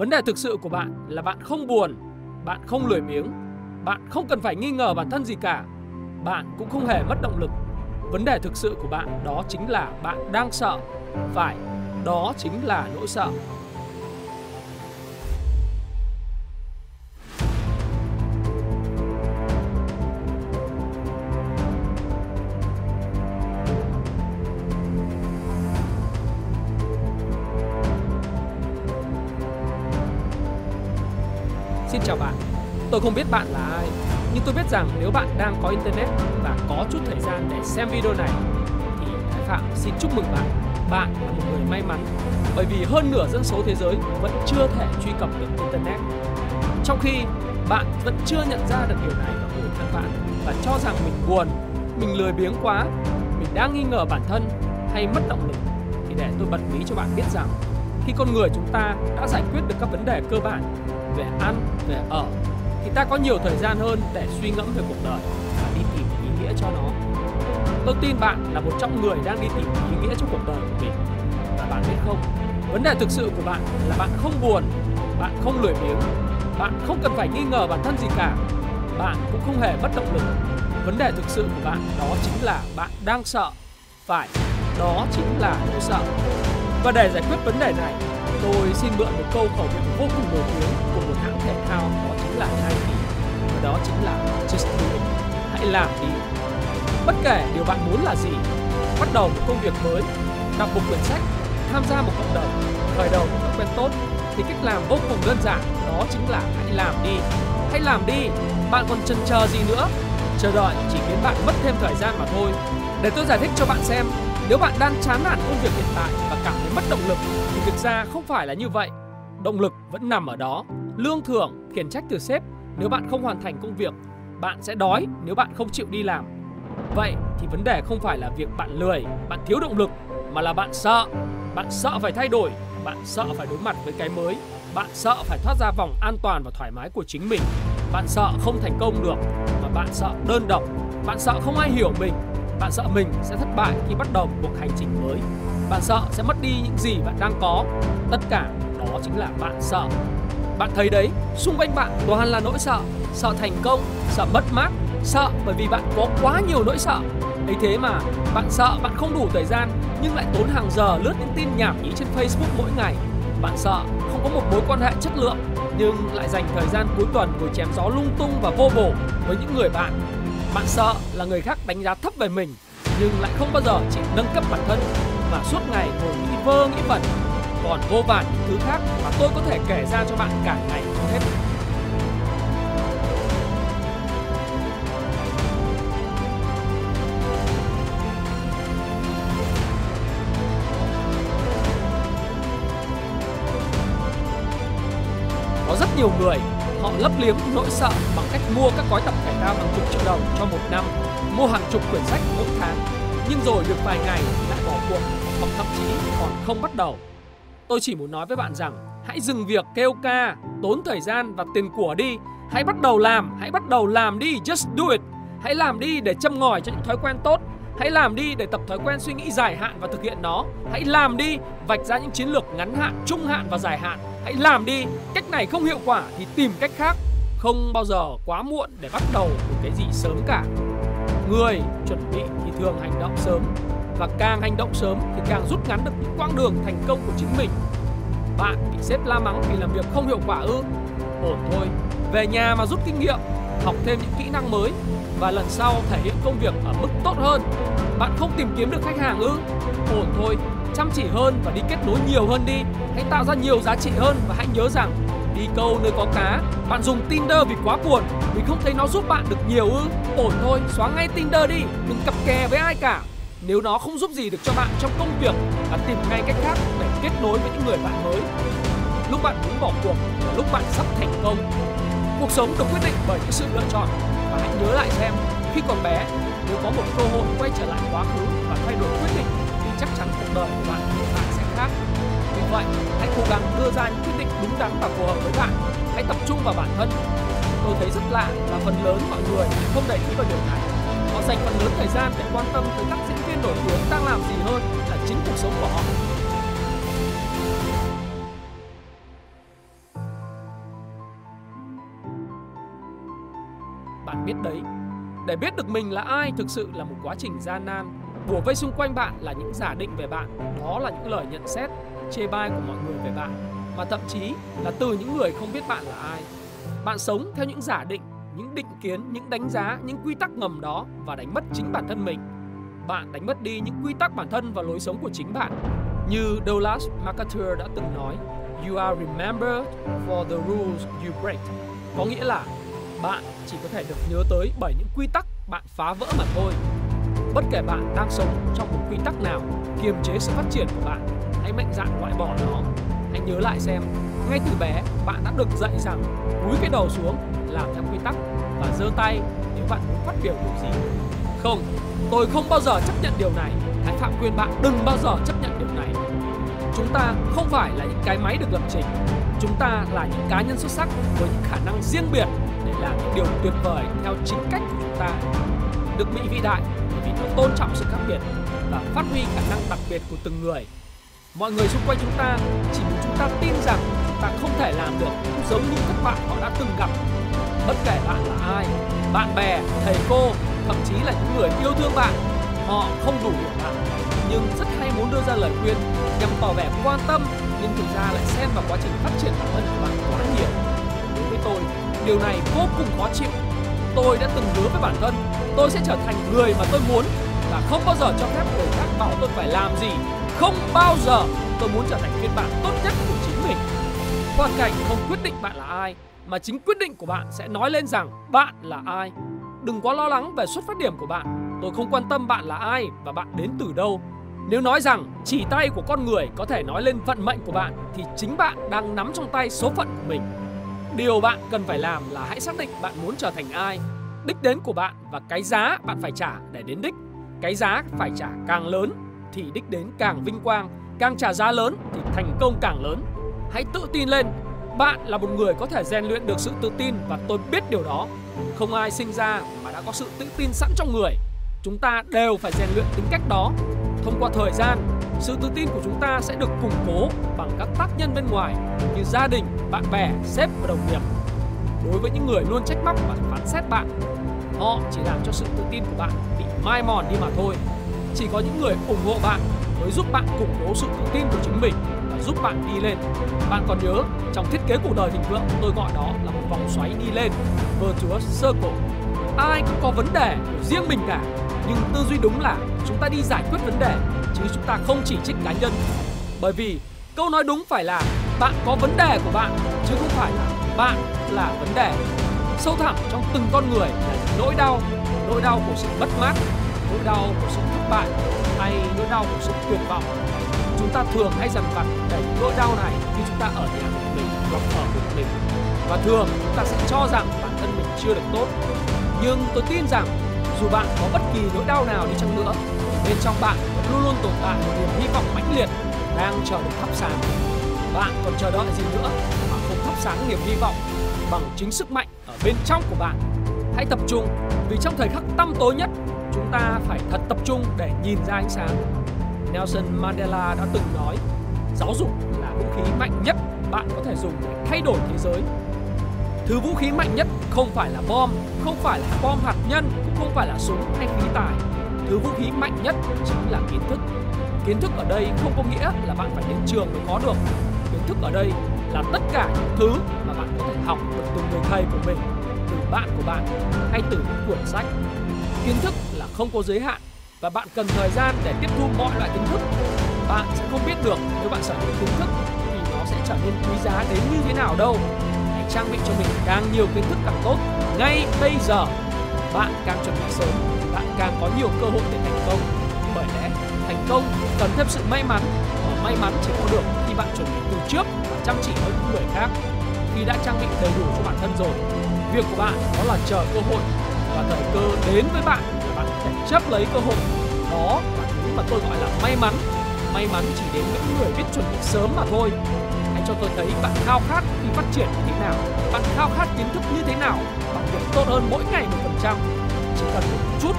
Vấn đề thực sự của bạn là bạn không buồn, bạn không lười biếng, bạn không cần phải nghi ngờ bản thân gì cả, bạn cũng không hề mất động lực. Vấn đề thực sự của bạn đó chính là bạn đang sợ. Phải, đó chính là nỗi sợ. Xin chào bạn, tôi không biết bạn là ai, nhưng tôi biết rằng nếu bạn đang có Internet và có chút thời gian để xem video này thì Thái Phạm xin chúc mừng bạn. Bạn là một người may mắn bởi vì hơn nửa dân số thế giới vẫn chưa thể truy cập được Internet. Trong khi bạn vẫn chưa nhận ra được điều này và buồn than vãn và cho rằng mình buồn, mình lười biếng quá, mình đang nghi ngờ bản thân hay mất động lực, thì để tôi bật mí cho bạn biết rằng khi con người chúng ta đã giải quyết được các vấn đề cơ bản về ăn, về ở, thì ta có nhiều thời gian hơn để suy ngẫm về cuộc đời và đi tìm ý nghĩa cho nó. Tôi tin bạn là một trong người đang đi tìm ý nghĩa trong cuộc đời của mình. Và bạn biết không, vấn đề thực sự của bạn là bạn không buồn, bạn không lười biếng, bạn không cần phải nghi ngờ bản thân gì cả, bạn cũng không hề mất động lực. Vấn đề thực sự của bạn đó chính là bạn đang sợ. Phải, đó chính là nỗi sợ. Và để giải quyết vấn đề này, tôi xin mượn một câu khẩu hiệu vô cùng nổi tiếng của một hãng thể thao, đó chính là Nike. Và đó chính là Just Do It. Hãy làm đi. Bất kể điều bạn muốn là gì, bắt đầu một công việc mới, đọc một quyển sách, tham gia một cộng đồng, khởi đầu một thói quen tốt, thì cách làm vô cùng đơn giản đó chính là hãy làm đi. Hãy làm đi, bạn còn chần chờ gì nữa? Chờ đợi chỉ khiến bạn mất thêm thời gian mà thôi. Để tôi giải thích cho bạn xem. Nếu bạn đang chán nản công việc hiện tại và cảm thấy mất động lực thì thực ra không phải là như vậy. Động lực vẫn nằm ở đó. Lương thưởng, khiển trách từ sếp nếu bạn không hoàn thành công việc, bạn sẽ đói nếu bạn không chịu đi làm. Vậy thì vấn đề không phải là việc bạn lười, bạn thiếu động lực, mà là bạn sợ. Bạn sợ phải thay đổi, bạn sợ phải đối mặt với cái mới, bạn sợ phải thoát ra vòng an toàn và thoải mái của chính mình, bạn sợ không thành công được, mà bạn sợ đơn độc, bạn sợ không ai hiểu mình, bạn sợ mình sẽ thất bại khi bắt đầu cuộc hành trình mới, bạn sợ sẽ mất đi những gì bạn đang có. Tất cả đó chính là bạn sợ. Bạn thấy đấy, xung quanh bạn toàn là nỗi sợ. Sợ thành công, sợ mất mát, sợ bởi vì bạn có quá nhiều nỗi sợ. Ấy thế mà bạn sợ bạn không đủ thời gian nhưng lại tốn hàng giờ lướt những tin nhảm nhí trên Facebook mỗi ngày. Bạn sợ không có một mối quan hệ chất lượng nhưng lại dành thời gian cuối tuần ngồi chém gió lung tung và vô bổ với những người bạn. Bạn sợ là người khác đánh giá thấp về mình nhưng lại không bao giờ chịu nâng cấp bản thân mà suốt ngày ngồi nghĩ vơ nghĩ vẩn. Còn vô vàn những thứ khác mà tôi có thể kể ra cho bạn cả ngày không hết. Có rất nhiều người họ lấp liếm nỗi sợ bằng cách mua các gói tập thể thao hàng chục triệu đồng cho một năm, mua hàng chục quyển sách mỗi tháng, nhưng rồi được vài ngày lại bỏ cuộc hoặc thậm chí còn không bắt đầu. Tôi chỉ muốn nói với bạn rằng hãy dừng việc kêu ca, tốn thời gian và tiền của đi. Hãy bắt đầu làm, đi, just do it. Hãy làm đi để châm ngòi cho những thói quen tốt. Hãy làm đi để tập thói quen suy nghĩ dài hạn và thực hiện nó. Hãy làm đi, vạch ra những chiến lược ngắn hạn, trung hạn và dài hạn. Hãy làm đi, cách này không hiệu quả thì tìm cách khác. Không bao giờ quá muộn để bắt đầu một cái gì sớm cả. Người chuẩn bị thì thường hành động sớm. Và càng hành động sớm thì càng rút ngắn được những quãng đường thành công của chính mình. Bạn bị sếp la mắng vì làm việc không hiệu quả ư? Ổn thôi, về nhà mà rút kinh nghiệm, học thêm những kỹ năng mới và lần sau thể hiện công việc ở mức tốt hơn. Bạn không tìm kiếm được khách hàng ư? Ổn thôi, chăm chỉ hơn và đi kết nối nhiều hơn đi. Hãy tạo ra nhiều giá trị hơn và hãy nhớ rằng đi câu nơi có cá. Bạn dùng Tinder vì quá buồn, vì không thấy nó giúp bạn được nhiều ư? Ổn thôi, xóa ngay Tinder đi, đừng cặp kè với ai cả. Nếu nó không giúp gì được cho bạn trong công việc, bạn tìm ngay cách khác để kết nối với những người bạn mới. Lúc bạn muốn bỏ cuộc và lúc bạn sắp thành công. Cuộc sống được quyết định bởi những sự lựa chọn. Và hãy nhớ lại xem, khi còn bé, nếu có một cơ hội quay trở lại quá khứ và thay đổi quyết định thì chắc chắn cuộc đời của bạn hiện tại sẽ khác. Vì vậy, hãy cố gắng đưa ra những quyết định đúng đắn và phù hợp với bạn. Hãy tập trung vào bản thân. Tôi thấy rất lạ là phần lớn mọi người không để ý vào điều này. Họ dành phần lớn thời gian để quan tâm tới các diễn viên nổi tiếng đang làm gì hơn là chính cuộc sống của họ. bạn biết đấy. Để biết được mình là ai thực sự là một quá trình gian nan. Bủa vây xung quanh bạn là những giả định về bạn, đó là những lời nhận xét, chê bai của mọi người về bạn, mà thậm chí là từ những người không biết bạn là ai. Bạn sống theo những giả định, những định kiến, những đánh giá, những quy tắc ngầm đó và đánh mất chính bản thân mình. Bạn đánh mất đi những quy tắc bản thân và lối sống của chính bạn. Như Douglas MacArthur đã từng nói, "You are remembered for the rules you break." Có nghĩa là bạn chỉ có thể được nhớ tới bởi những quy tắc bạn phá vỡ mà thôi. Bất kể bạn đang sống trong một quy tắc nào, kiềm chế sự phát triển của bạn, hãy mạnh dạn loại bỏ nó. Hãy nhớ lại xem, ngay từ bé bạn đã được dạy rằng cúi cái đầu xuống, làm theo quy tắc và giơ tay nếu bạn muốn phát biểu điều gì. Không, tôi không bao giờ chấp nhận điều này. Thái Phạm khuyên bạn đừng bao giờ chấp nhận điều này. Chúng ta không phải là những cái máy được lập trình. Chúng ta là những cá nhân xuất sắc với những khả năng riêng biệt để làm những điều tuyệt vời theo chính cách của chúng ta. Được Mỹ vĩ đại vì nó tôn trọng sự khác biệt và phát huy khả năng đặc biệt của từng người. Mọi người xung quanh chúng ta chỉ muốn chúng ta tin rằng chúng ta không thể làm được cũng giống như các bạn họ đã từng gặp. Bất kể bạn là ai, bạn bè, thầy cô, thậm chí là những người yêu thương bạn, họ không đủ hiểu bạn nhưng rất hay muốn đưa ra lời khuyên nhằm tỏ vẻ quan tâm, nhưng thực ra lại xen vào quá trình phát triển bản thân của bạn quá nhiều. Đối với tôi, điều này vô cùng khó chịu. Tôi đã từng hứa với bản thân tôi sẽ trở thành người mà tôi muốn và không bao giờ cho phép người khác bảo tôi phải làm gì. Không bao giờ. Tôi muốn trở thành phiên bản tốt nhất của chính mình. Hoàn cảnh không quyết định bạn là ai, mà chính quyết định của bạn sẽ nói lên rằng bạn là ai. Đừng quá lo lắng về xuất phát điểm của bạn. Tôi không quan tâm bạn là ai và bạn đến từ đâu. Nếu nói rằng chỉ tay của con người có thể nói lên vận mệnh của bạn, thì chính bạn đang nắm trong tay số phận của mình. Điều bạn cần phải làm là hãy xác định bạn muốn trở thành ai, đích đến của bạn và cái giá bạn phải trả để đến đích. Cái giá phải trả càng lớn thì đích đến càng vinh quang, càng trả giá lớn thì thành công càng lớn. Hãy tự tin lên, bạn là một người có thể rèn luyện được sự tự tin và tôi biết điều đó. Không ai sinh ra mà đã có sự tự tin sẵn trong người. Chúng ta đều phải rèn luyện tính cách đó. Thông qua thời gian, sự tự tin của chúng ta sẽ được củng cố bằng các tác nhân bên ngoài như gia đình, bạn bè, sếp và đồng nghiệp. Đối với những người luôn trách móc và phán xét bạn, họ chỉ làm cho sự tự tin của bạn bị mai mòn đi mà thôi. Chỉ có những người ủng hộ bạn mới giúp bạn củng cố sự tự tin của chính mình và giúp bạn đi lên. Bạn còn nhớ, trong thiết kế cuộc đời thịnh vượng, tôi gọi đó là một vòng xoáy đi lên, virtuous circle. Ai cũng có vấn đề của riêng mình cả, nhưng tư duy đúng là chúng ta đi giải quyết vấn đề, chứ chúng ta không chỉ trích cá nhân. Bởi vì câu nói đúng phải là bạn có vấn đề của bạn, chứ không phải là bạn là vấn đề. Sâu thẳm trong từng con người là nỗi đau của sự mất mát, nỗi đau của sự thất bại hay nỗi đau của sự tuyệt vọng. Chúng ta thường hay dằn vặt đẩy nỗi đau này khi chúng ta ở nhà một mình hoặc ở một mình, và thường chúng ta sẽ cho rằng bản thân mình chưa được tốt. Nhưng tôi tin rằng dù bạn có bất kỳ nỗi đau nào đi chăng nữa, bên trong bạn luôn luôn tồn tại một niềm hy vọng mãnh liệt đang chờ được thắp sáng. Bạn còn chờ đợi gì nữa mà không thắp sáng niềm hy vọng bằng chính sức mạnh ở bên trong của bạn? Hãy tập trung, vì trong thời khắc tăm tối nhất, chúng ta phải thật tập trung để nhìn ra ánh sáng. Nelson Mandela đã từng nói, giáo dục là vũ khí mạnh nhất bạn có thể dùng để thay đổi thế giới. Thứ vũ khí mạnh nhất không phải là bom, không phải là bom hạt nhân, không phải là súng hay khí tài. Thứ vũ khí mạnh nhất chính là kiến thức. Kiến thức ở đây không có nghĩa là bạn phải đến trường mới có được. Kiến thức ở đây là tất cả những thứ mà bạn có thể học được từ người thầy của mình, từ bạn của bạn hay từ những cuốn sách. Kiến thức là không có giới hạn và bạn cần thời gian để tiếp thu mọi loại kiến thức. Bạn sẽ không biết được nếu bạn sở hữu kiến thức thì nó sẽ trở nên quý giá đến như thế nào đâu. Hãy trang bị cho mình càng nhiều kiến thức càng tốt. Ngay bây giờ, bạn càng chuẩn bị sớm thì bạn càng có nhiều cơ hội để thành công. Bởi lẽ thành công cần thêm sự may mắn, và may mắn chỉ có được khi bạn chuẩn bị từ trước và chăm chỉ hơn những người khác. Khi đã trang bị đầy đủ cho bản thân rồi, việc của bạn đó là chờ cơ hội, và thời cơ đến với bạn và bạn phải chấp lấy cơ hội. Đó là thứ mà tôi gọi là may mắn. May mắn chỉ đến những người biết chuẩn bị sớm mà thôi. Hãy cho tôi thấy bạn khao khát khi phát triển như thế nào, bạn khao khát kiến thức như thế nào, bạn việc tốt hơn mỗi ngày 1%. Chỉ cần một chút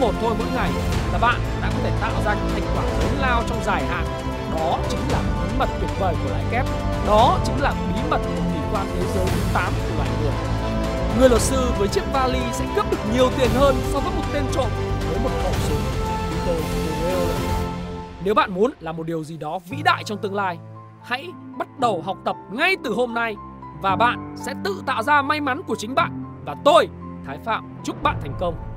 một thôi mỗi ngày là bạn đã có thể tạo ra những thành quả lớn lao trong dài hạn. Đó chính là bí mật tuyệt vời của lãi kép. Đó chính là bí mật của kỳ quan thế giới thứ 8 của loài người. Người luật sư với chiếc vali sẽ cướp được nhiều tiền hơn so với một tên trộm với một khẩu súng. Chúng tôi đều nếu bạn muốn làm một điều gì đó vĩ đại trong tương lai, hãy bắt đầu học tập ngay từ hôm nay và bạn sẽ tự tạo ra may mắn của chính bạn. Và tôi, Thái Phạm, chúc bạn thành công.